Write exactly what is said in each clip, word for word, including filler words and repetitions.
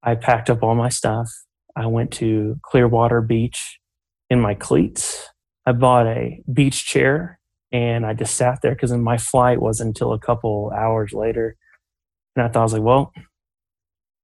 I packed up all my stuff. I went to Clearwater Beach in my cleats. I bought a beach chair and I just sat there because my flight wasn't until a couple hours later. And I thought, I was like, well,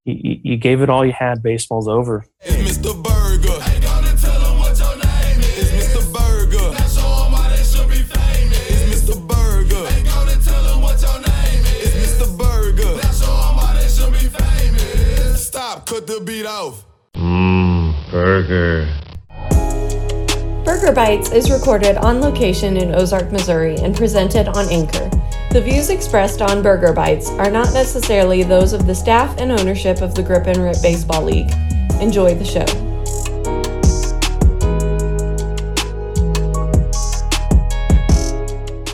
you, you gave it all you had. Baseball's over. It's Mister Burger. I ain't gonna tell them what your name is. It's Mister Burger. Now show them why they should be famous. It's Mister Burger. I ain't gonna tell them what your name is. It's Mister Burger. Now show them why they should be famous. Stop, cut the beat off. Mmm, burger. Burger Bites is recorded on location in Ozark, Missouri, and presented on Anchor. The views expressed on Burger Bites are not necessarily those of the staff and ownership of the Grip and Rip Baseball League. Enjoy the show.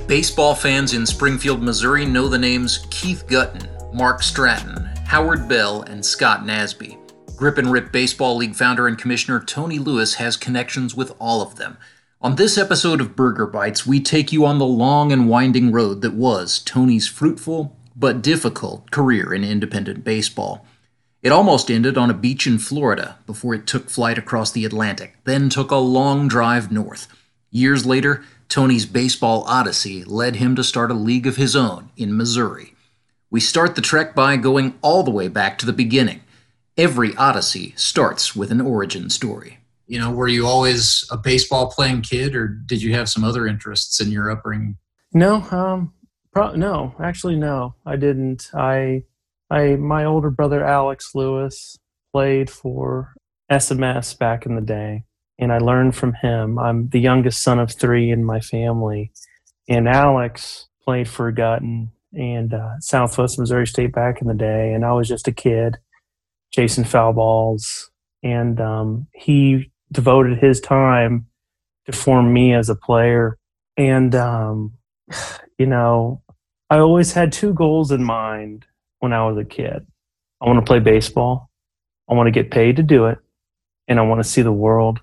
Baseball fans in Springfield, Missouri know the names Keith Gutton, Mark Stratton, Howard Bell, and Scott Nasby. Grip and Rip Baseball League founder and commissioner Tony Lewis has connections with all of them. On this episode of Burger Bites, we take you on the long and winding road that was Tony's fruitful but difficult career in independent baseball. It almost ended on a beach in Florida before it took flight across the Atlantic, then took a long drive north. Years later, Tony's baseball odyssey led him to start a league of his own in Missouri. We start the trek by going all the way back to the beginning. Every odyssey starts with an origin story. You know, were you always a baseball-playing kid, or did you have some other interests in your upbringing? No, um, pro- no, actually, no, I didn't. I, I, my older brother Alex Lewis played for S M S back in the day, and I learned from him. I'm the youngest son of three in my family, and Alex played for Gutton and uh, Southwest Missouri State back in the day, and I was just a kid, Jason Foulballs, and um, he devoted his time to form me as a player. And, um, you know, I always had two goals in mind when I was a kid. I want to play baseball. I want to get paid to do it. And I want to see the world.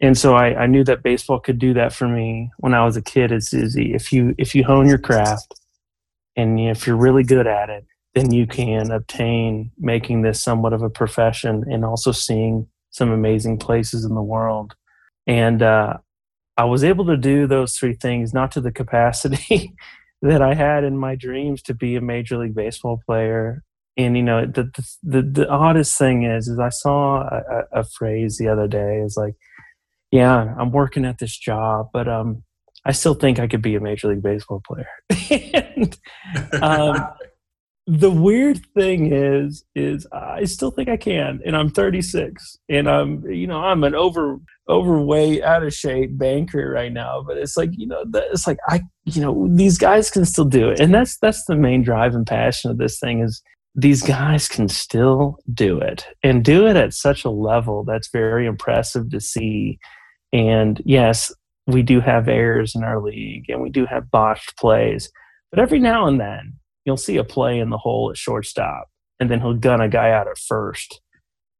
And so I, I knew that baseball could do that for me when I was a kid. It's easy. If you, if you hone your craft and if you're really good at it, then you can obtain making this somewhat of a profession and also seeing some amazing places in the world. And uh, I was able to do those three things, not to the capacity that I had in my dreams to be a Major League Baseball player. And, you know, the the, the oddest thing is, is I saw a, a phrase the other day. It's like, yeah, I'm working at this job, but um, I still think I could be a Major League Baseball player. and, um, the weird thing is, is I still think I can, and I'm thirty-six, and I'm, you know, I'm an over, overweight, out of shape banker right now. But it's like, you know, it's like I, you know, these guys can still do it, and that's that's the main drive and passion of this thing is these guys can still do it and do it at such a level that's very impressive to see. And yes, we do have errors in our league, and we do have botched plays, but every now and then, you'll see a play in the hole at shortstop, and then he'll gun a guy out at first.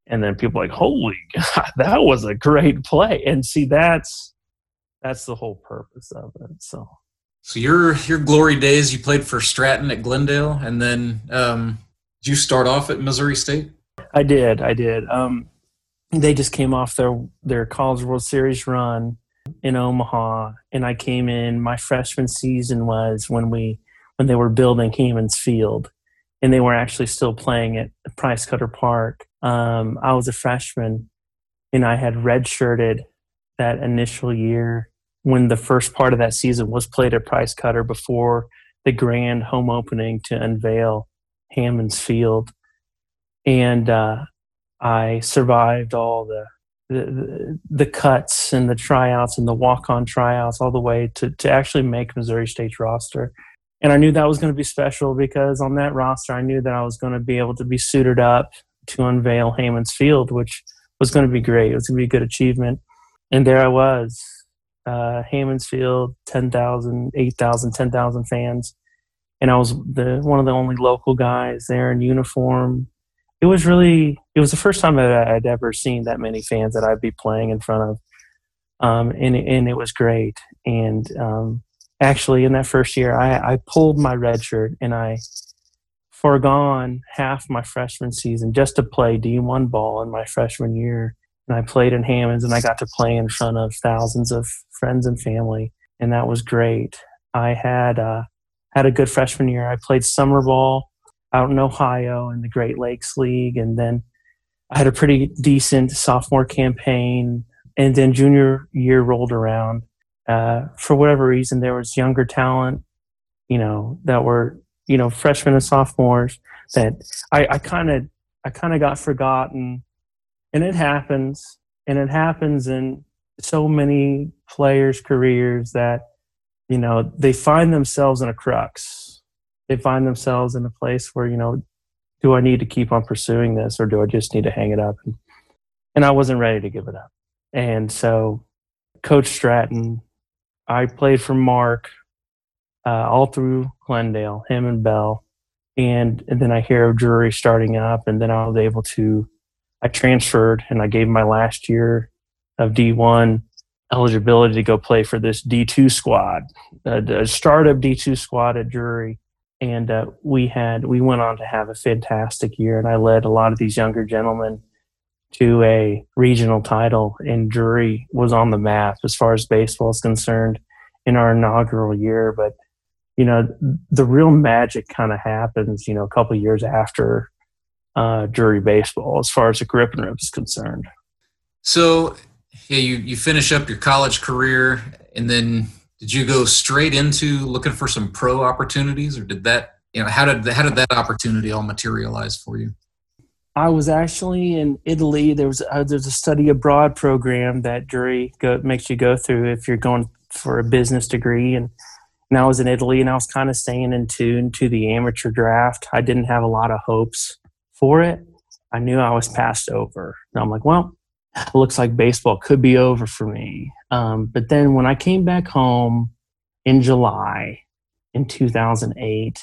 And then people are like, holy God, that was a great play. And see, that's that's the whole purpose of it. So so your your glory days, you played for Stratton at Glendale, and then um, did you start off at Missouri State? I did, I did. Um, they just came off their, their College World Series run in Omaha, and I came in. My freshman season was when we – when they were building Hammons Field, and they were actually still playing at Price Cutter Park. Um, I was a freshman, and I had redshirted that initial year when the first part of that season was played at Price Cutter before the grand home opening to unveil Hammons Field. And uh, I survived all the, the the cuts and the tryouts and the walk-on tryouts all the way to, to actually make Missouri State's roster. And I knew that was going to be special because on that roster, I knew that I was going to be able to be suited up to unveil Hammons Field, which was going to be great. It was going to be a good achievement. And there I was, uh, Hammons Field, ten thousand, eight thousand, ten thousand fans. And I was the one of the only local guys there in uniform. It was really, it was the first time that I'd ever seen that many fans that I'd be playing in front of. Um, and, and it was great. And, um, Actually, in that first year, I, I pulled my red shirt, and I forgone half my freshman season just to play D one ball in my freshman year. And I played in Hammons, and I got to play in front of thousands of friends and family, and that was great. I had uh, had a good freshman year. I played summer ball out in Ohio in the Great Lakes League, and then I had a pretty decent sophomore campaign. And then junior year rolled around. Uh, for whatever reason, there was younger talent, you know, that were, you know, freshmen and sophomores that I kind of I kind of got forgotten. And it happens, and it happens in so many players' careers that, you know, they find themselves in a crux. They find themselves in a place where, you know, do I need to keep on pursuing this, or do I just need to hang it up? And, and I wasn't ready to give it up. And so Coach Stratton, I played for Mark uh, all through Glendale, him and Bell. And, and then I hear of Drury starting up, and then I was able to I transferred, and I gave my last year of D one eligibility to go play for this D two squad, a startup D two squad at Drury, and uh, we had we went on to have a fantastic year, and I led a lot of these younger gentlemen to a regional title, and Drury was on the map as far as baseball is concerned in our inaugural year. But, you know, the real magic kind of happens, you know, a couple of years after Uh, Drury baseball, as far as the grip and rip is concerned. So, yeah, you you finish up your college career, and then did you go straight into looking for some pro opportunities, or did that, you know, how did how did that opportunity all materialize for you? I was actually in Italy. There was uh, there's a study abroad program that Drury go, makes you go through if you're going for a business degree, and and I was in Italy, and I was kind of staying in tune to the amateur draft. I didn't have a lot of hopes for it. I knew I was passed over. And I'm like, well, it looks like baseball could be over for me. Um, but then when I came back home in July in two thousand eight,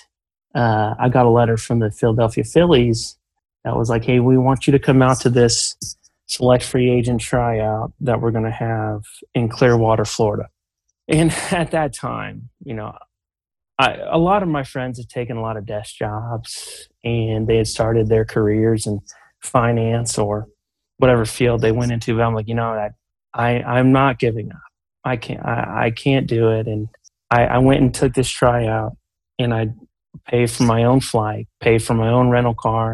uh, I got a letter from the Philadelphia Phillies that was like, hey, we want you to come out to this select free agent tryout that we're going to have in Clearwater, Florida. And at that time, you know, I, a lot of my friends had taken a lot of desk jobs, and they had started their careers in finance or whatever field they went into. But I'm like, you know, I, I I'm not giving up. I can't. I, I can't do it. And I, I went and took this tryout, and I paid for my own flight, paid for my own rental car,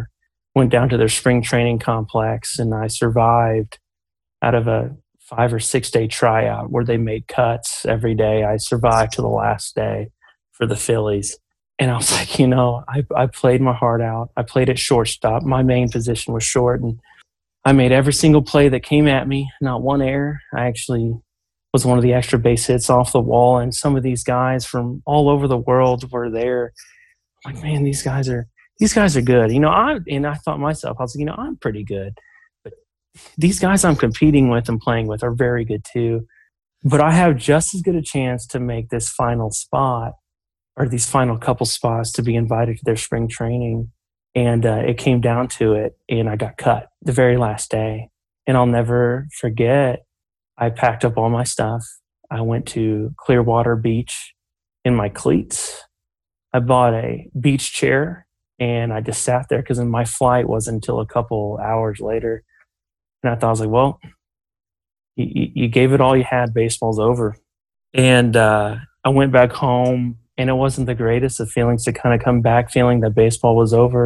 went down to their spring training complex, and I survived out of a five or six day tryout where they made cuts every day. I survived to the last day for the Phillies. And I was like, you know, I, I played my heart out. I played at shortstop. My main position was short, and I made every single play that came at me, not one error. I actually was one of the extra base hits off the wall, and some of these guys from all over the world were there. I'm like, man, these guys are these guys are good. You know, I and I thought myself, I was like, you know, I'm pretty good. But these guys I'm competing with and playing with are very good too. But I have just as good a chance to make this final spot, or these final couple spots, to be invited to their spring training. And uh, it came down to it, and I got cut the very last day. And I'll never forget, I packed up all my stuff. I went to Clearwater Beach in my cleats. I bought a beach chair, and I just sat there, because my flight wasn't until a couple hours later. And I thought, I was like, well, you, you gave it all you had. Baseball's over. And uh, I went back home, and it wasn't the greatest of feelings to kind of come back feeling that baseball was over.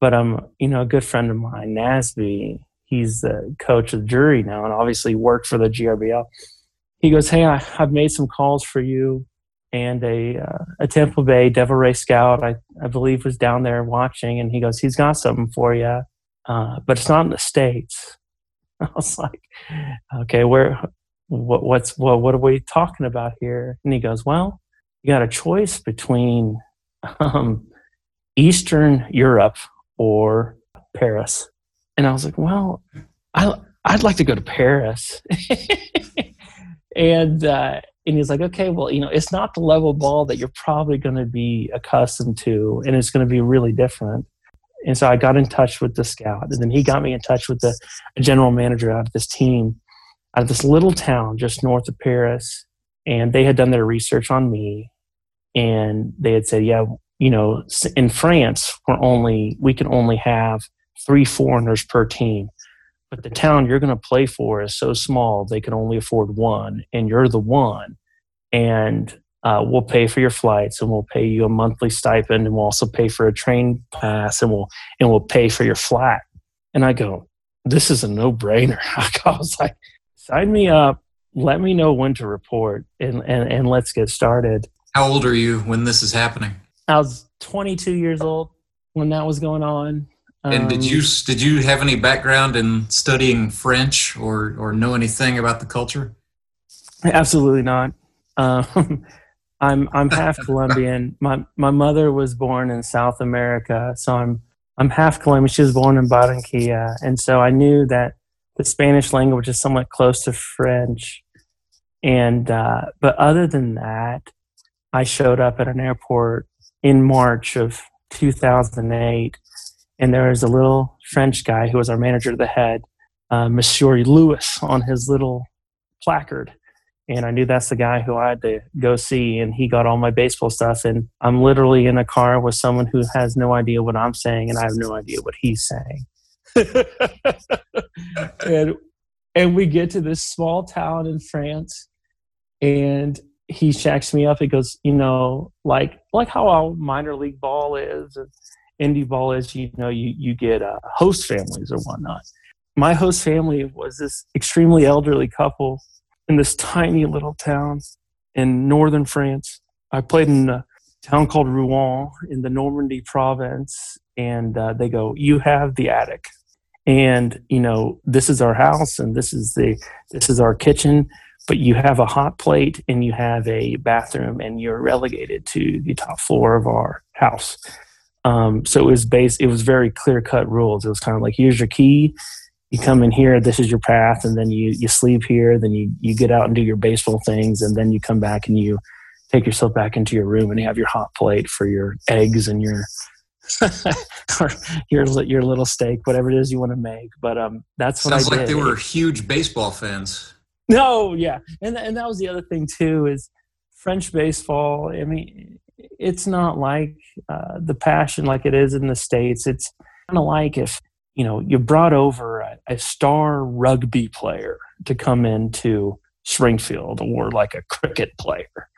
But, um, you know, a good friend of mine, Nasby, he's the coach of Drury now and obviously worked for the G R B L. He goes, hey, I, I've made some calls for you. And a, uh, a Tampa Bay Devil Ray scout, I, I believe, was down there watching. And he goes, he's got something for you, uh, but it's not in the States. I was like, okay, where, what, what's, what, what are we talking about here? And he goes, well, you got a choice between um, Eastern Europe or Paris. And I was like, well, I, I'd like to go to Paris. and uh, and he's like, okay, well, you know, it's not the level ball that you're probably going to be accustomed to, and it's going to be really different. And so I got in touch with the scout, and then he got me in touch with the general manager out of this team, out of this little town just north of Paris. And they had done their research on me, and they had said, yeah, you know, in France, we're only we can only have three foreigners per team. But the town you're going to play for is so small, they can only afford one, and you're the one. And uh, we'll pay for your flights, and we'll pay you a monthly stipend, and we'll also pay for a train pass, and we'll and we'll pay for your flat. And I go, this is a no-brainer. I was like, sign me up. Let me know when to report, and, and, and let's get started. How old are you when this is happening? I was twenty-two years old when that was going on. And did you did you have any background in studying French or or know anything about the culture? Absolutely not. Um, I'm I'm half Colombian. My my mother was born in South America, so I'm I'm half Colombian. She was born in Barranquilla, and so I knew that the Spanish language is somewhat close to French. And uh, but other than that, I showed up at an airport in March of two thousand eight. And there was a little French guy who was our manager that had uh, Missouri Lewis on his little placard. And I knew that's the guy who I had to go see, and he got all my baseball stuff. And I'm literally in a car with someone who has no idea what I'm saying, and I have no idea what he's saying. and, and we get to this small town in France, and he shacks me up. He goes, you know, like like how all minor league ball is, and indie ball is, you know, you, you get uh, host families or whatnot. My host family was this extremely elderly couple in this tiny little town in northern France. I played in a town called Rouen in the Normandy province, and uh, they go, you have the attic. And, you know, this is our house, and this is the this is our kitchen, but you have a hot plate, and you have a bathroom, and you're relegated to the top floor of our house. Um, so it was based, it was very clear-cut rules. It was kind of like, here's your key, you come in here, this is your path, and then you, you sleep here, then you, you get out and do your baseball things, and then you come back and you take yourself back into your room and you have your hot plate for your eggs and your or your your little steak, whatever it is you want to make. But um, that's what I did. Sounds like they were huge baseball fans. No, yeah. And, and that was the other thing, too, is French baseball, I mean – it's not like uh, the passion like it is in the States. It's kind of like if, you know, you brought over a, a star rugby player to come into Springfield, or like a cricket player.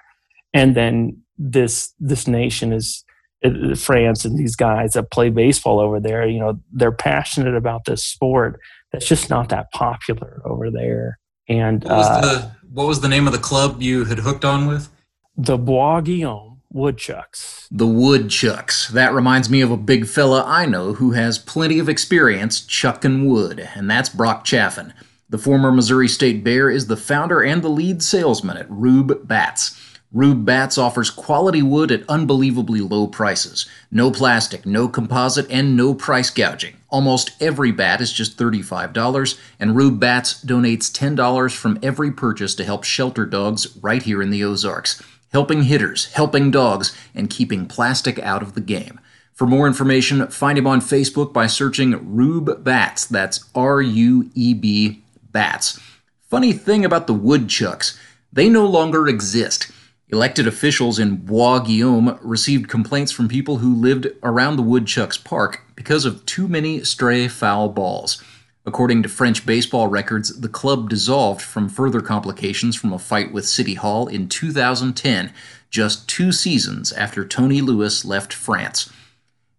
And then this this nation is, uh, France and these guys that play baseball over there, you know, they're passionate about this sport that's just not that popular over there. And what was, uh, the, what was the name of the club you had hooked on with? The Bois Guillaume. Woodchucks. The Woodchucks. That reminds me of a big fella I know who has plenty of experience chucking wood, and that's Brock Chaffin. The former Missouri State Bear is the founder and the lead salesman at Rube Bats. Rube Bats offers quality wood at unbelievably low prices. No plastic, no composite, and no price gouging. Almost every bat is just thirty-five dollars, and Rube Bats donates ten dollars from every purchase to help shelter dogs right here in the Ozarks. Helping hitters, helping dogs, and keeping plastic out of the game. For more information, find him on Facebook by searching Rube Bats. That's R U E B Bats. Funny thing about the woodchucks, they no longer exist. Elected officials in Bois Guillaume received complaints from people who lived around the woodchucks park because of too many stray foul balls. According to French baseball records, the club dissolved from further complications from a fight with City Hall in two thousand ten, just two seasons after Tony Lewis left France.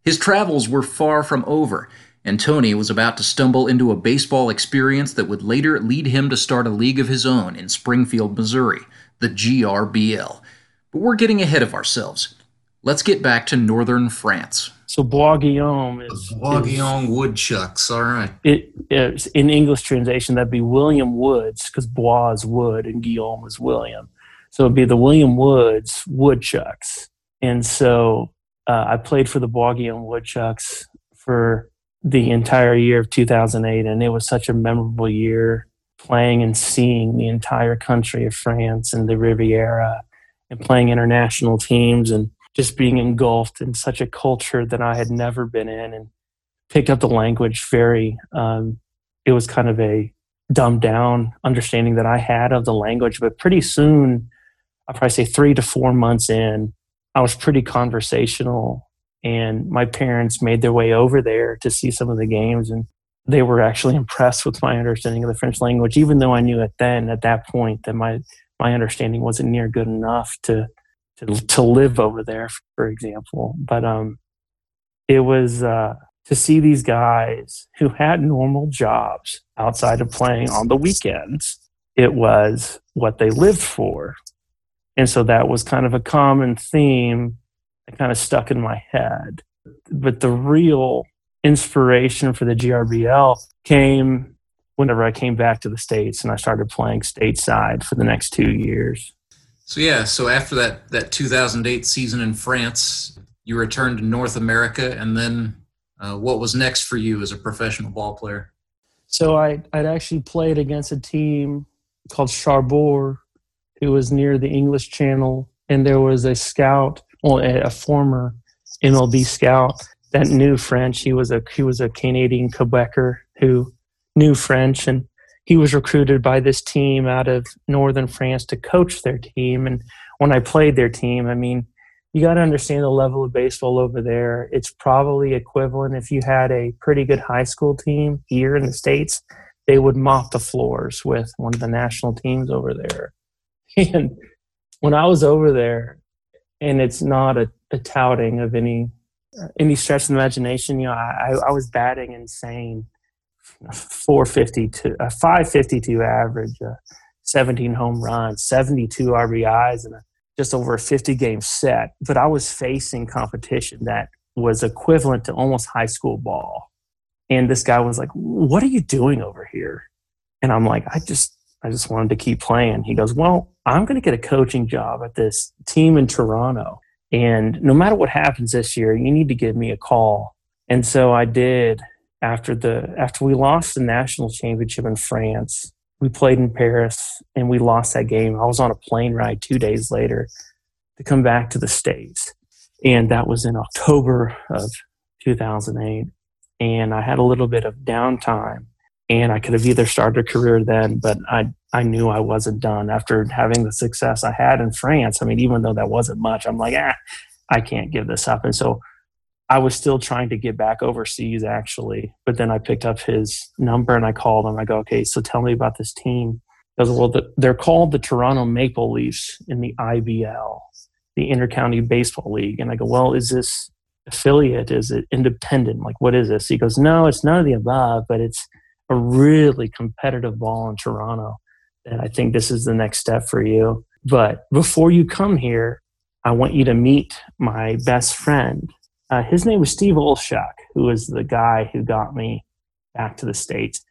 His travels were far from over, and Tony was about to stumble into a baseball experience that would later lead him to start a league of his own in Springfield, Missouri, the G R B L. But we're getting ahead of ourselves. Let's get back to northern France. So Bois Guillaume is... Bois Guillaume woodchucks, all right. It, it's, in English translation, that'd be William Woods, because Bois is wood and Guillaume is William. So it'd be the William Woods woodchucks. And so uh, I played for the Bois Guillaume woodchucks for the entire year of two thousand eight, and it was such a memorable year, playing and seeing the entire country of France and the Riviera and playing international teams and just being engulfed in such a culture that I had never been in, and picked up the language very, um, it was kind of a dumbed down understanding that I had of the language, but pretty soon, I'd probably say three to four months in, I was pretty conversational, and my parents made their way over there to see some of the games, and they were actually impressed with my understanding of the French language, even though I knew at then, at that point, that my, my understanding wasn't near good enough to, to, to live over there, for example. But um, it was uh, to see these guys who had normal jobs outside of playing on the weekends. It was what they lived for. And so that was kind of a common theme that kind of stuck in my head. But the real inspiration for the G R B L came whenever I came back to the States and I started playing stateside for the next two years. So yeah, so after that, that two thousand eight season in France, you returned to North America, and then uh, what was next for you as a professional ball player? So I, I'd actually played against a team called Cherbourg, who was near the English Channel, and there was a scout, well, a former M L B scout that knew French. He was a he was a Canadian Quebecer who knew French, and he was recruited by this team out of northern France to coach their team. And when I played their team, I mean, you got to understand the level of baseball over there. It's probably equivalent if you had a pretty good high school team here in the States, they would mop the floors with one of the national teams over there. And when I was over there, and it's not a, a touting of any any stretch of the imagination, you know, I, I was batting insane, four fifty-two, a five fifty-two average, uh, seventeen home runs, seventy-two R B Is, and a, just over a fifty-game set. But I was facing competition that was equivalent to almost high school ball. And this guy was like, "What are you doing over here?" And I'm like, I just... I just wanted to keep playing. He goes, "Well, I'm going to get a coaching job at this team in Toronto. And no matter what happens this year, you need to give me a call." And so I did. After the after we lost the national championship in France, we played in Paris and we lost that game. I was on a plane ride two days later to come back to the States. And that was in October of two thousand eight. And I had a little bit of downtime. And I could have either started a career then, but I I knew I wasn't done after having the success I had in France. I mean, even though that wasn't much, I'm like, ah, I can't give this up. And so I was still trying to get back overseas, actually. But then I picked up his number and I called him. I go, "Okay, so tell me about this team." He goes, "Well, the, they're called the Toronto Maple Leafs in the I B L, the Inter-County Baseball League." And I go, "Well, is this affiliate? Is it independent? Like, what is this?" He goes, "No, it's none of the above, but it's a really competitive ball in Toronto. And I think this is the next step for you. But before you come here, I want you to meet my best friend." Uh, his name was Steve Olshak, who was the guy who got me back to the States.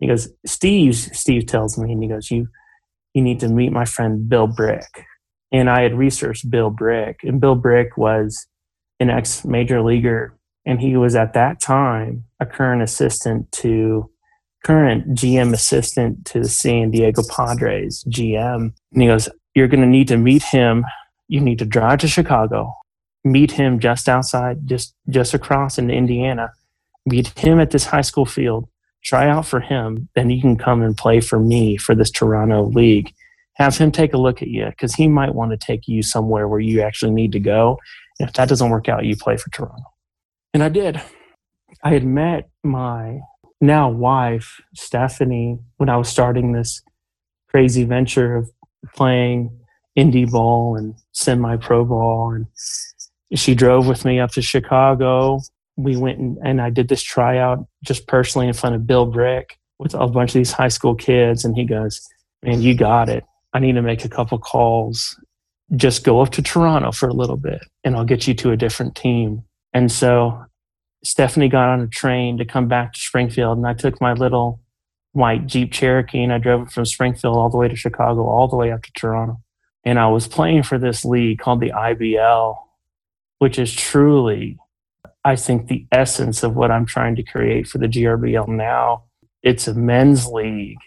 He goes, Steve, Steve tells me, and he goes, you, you need to meet my friend Bill Brick." And I had researched Bill Brick. And Bill Brick was an ex-major leaguer. And he was at that time a current assistant to... current G M assistant to the San Diego Padres G M. And he goes, "You're going to need to meet him. You need to drive to Chicago, meet him just outside, just, just across in Indiana, meet him at this high school field, try out for him. Then you can come and play for me for this Toronto league. Have him take a look at you because he might want to take you somewhere where you actually need to go. And if that doesn't work out, you play for Toronto." And I did. I had met my now wife, Stephanie, when I was starting this crazy venture of playing indie ball and semi-pro ball. And she drove with me up to Chicago. We went and, and I did this tryout just personally in front of Bill Brick with a bunch of these high school kids. And he goes, "Man, you got it. I need to make a couple calls. Just go up to Toronto for a little bit and I'll get you to a different team." And so Stephanie got on a train to come back to Springfield, and I took my little white Jeep Cherokee and I drove it from Springfield all the way to Chicago, all the way up to Toronto. And I was playing for this league called the I B L, which is truly, I think, the essence of what I'm trying to create for the G R B L now. It's a men's league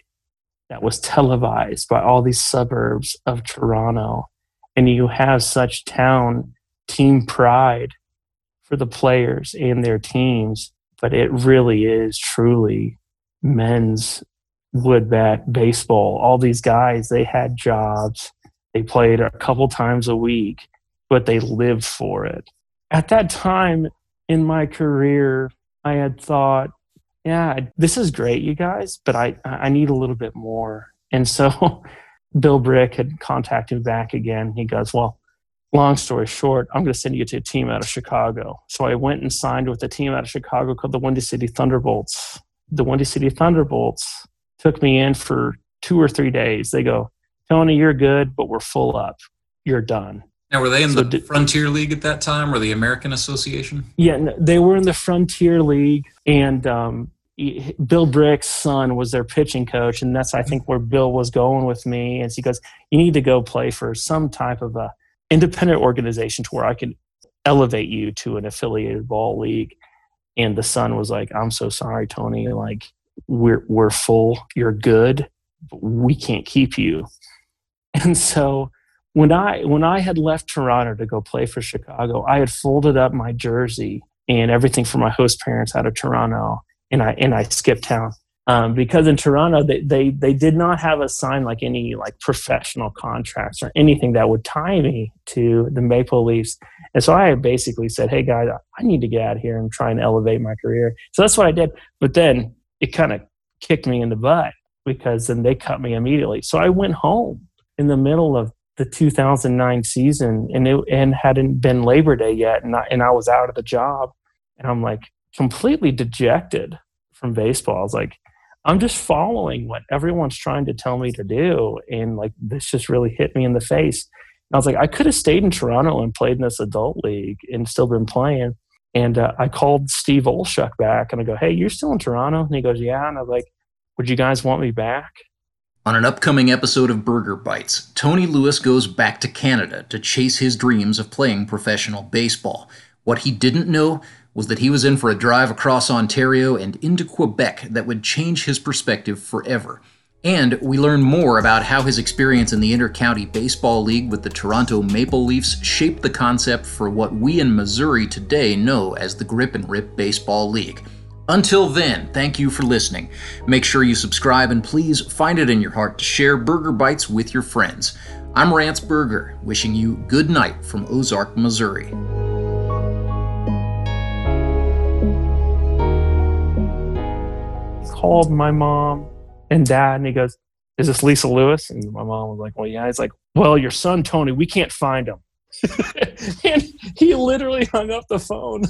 that was televised by all these suburbs of Toronto. And you have such town team pride for the players and their teams, but it really is truly men's wood bat baseball. All these guys, they had jobs. They played a couple times a week. but they live for it. At that time in my career, I had thought, yeah, this is great, you guys, but I, I need a little bit more. And so Bill Brick had contacted back again. He goes, well, long story short, I'm going to send you to a team out of Chicago. So I went and signed with a team out of Chicago called the Windy City Thunderbolts. The Windy City Thunderbolts took me in for two or three days. They go, Tony, you're good, but we're full up. You're done. Now, were they in so the d- Frontier League at that time or the American Association? Yeah, they were in the Frontier League, and um, Bill Brick's son was their pitching coach, and that's, I think, where Bill was going with me. And he goes, you need to go play for some type of a independent organization to where I can elevate you to an affiliated ball league. And the son was like, I'm so sorry, Tony. Like, we're we're full. You're good. But we can't keep you. And so when I when I had left Toronto to go play for Chicago, I had folded up my jersey and everything for my host parents out of Toronto, and I and I skipped town um, because in Toronto they, they they did not have us sign like any like professional contracts or anything that would tie me to the Maple Leafs. And so I basically said, "Hey guys, I need to get out of here and try and elevate my career." So that's what I did. But then it kind of kicked me in the butt because then they cut me immediately. So I went home in the middle of the two thousand nine season, and it and hadn't been Labor Day yet, and I, and I was out of the job, and I'm like completely dejected from baseball. I was like, I'm just following what everyone's trying to tell me to do, and like this just really hit me in the face. And I was like, I could have stayed in Toronto and played in this adult league and still been playing. And uh, I called Steve Olshak back, and I go, hey, you're still in Toronto? And he goes, yeah. And I was like, would you guys want me back? On an upcoming episode of Burger Bites, Tony Lewis goes back to Canada to chase his dreams of playing professional baseball. What he didn't know was that he was in for a drive across Ontario and into Quebec that would change his perspective forever. And we learn more about how his experience in the Inter-County Baseball League with the Toronto Maple Leafs shaped the concept for what we in Missouri today know as the Grip and Rip Baseball League. Until then, thank you for listening. Make sure you subscribe and please find it in your heart to share Burger Bites with your friends. I'm Rance Burger, wishing you good night from Ozark, Missouri. He called my mom and dad, and he goes, is this Lisa Lewis? And my mom was like, well, yeah. He's like, well, your son, Tony, we can't find him. And he literally hung up the phone.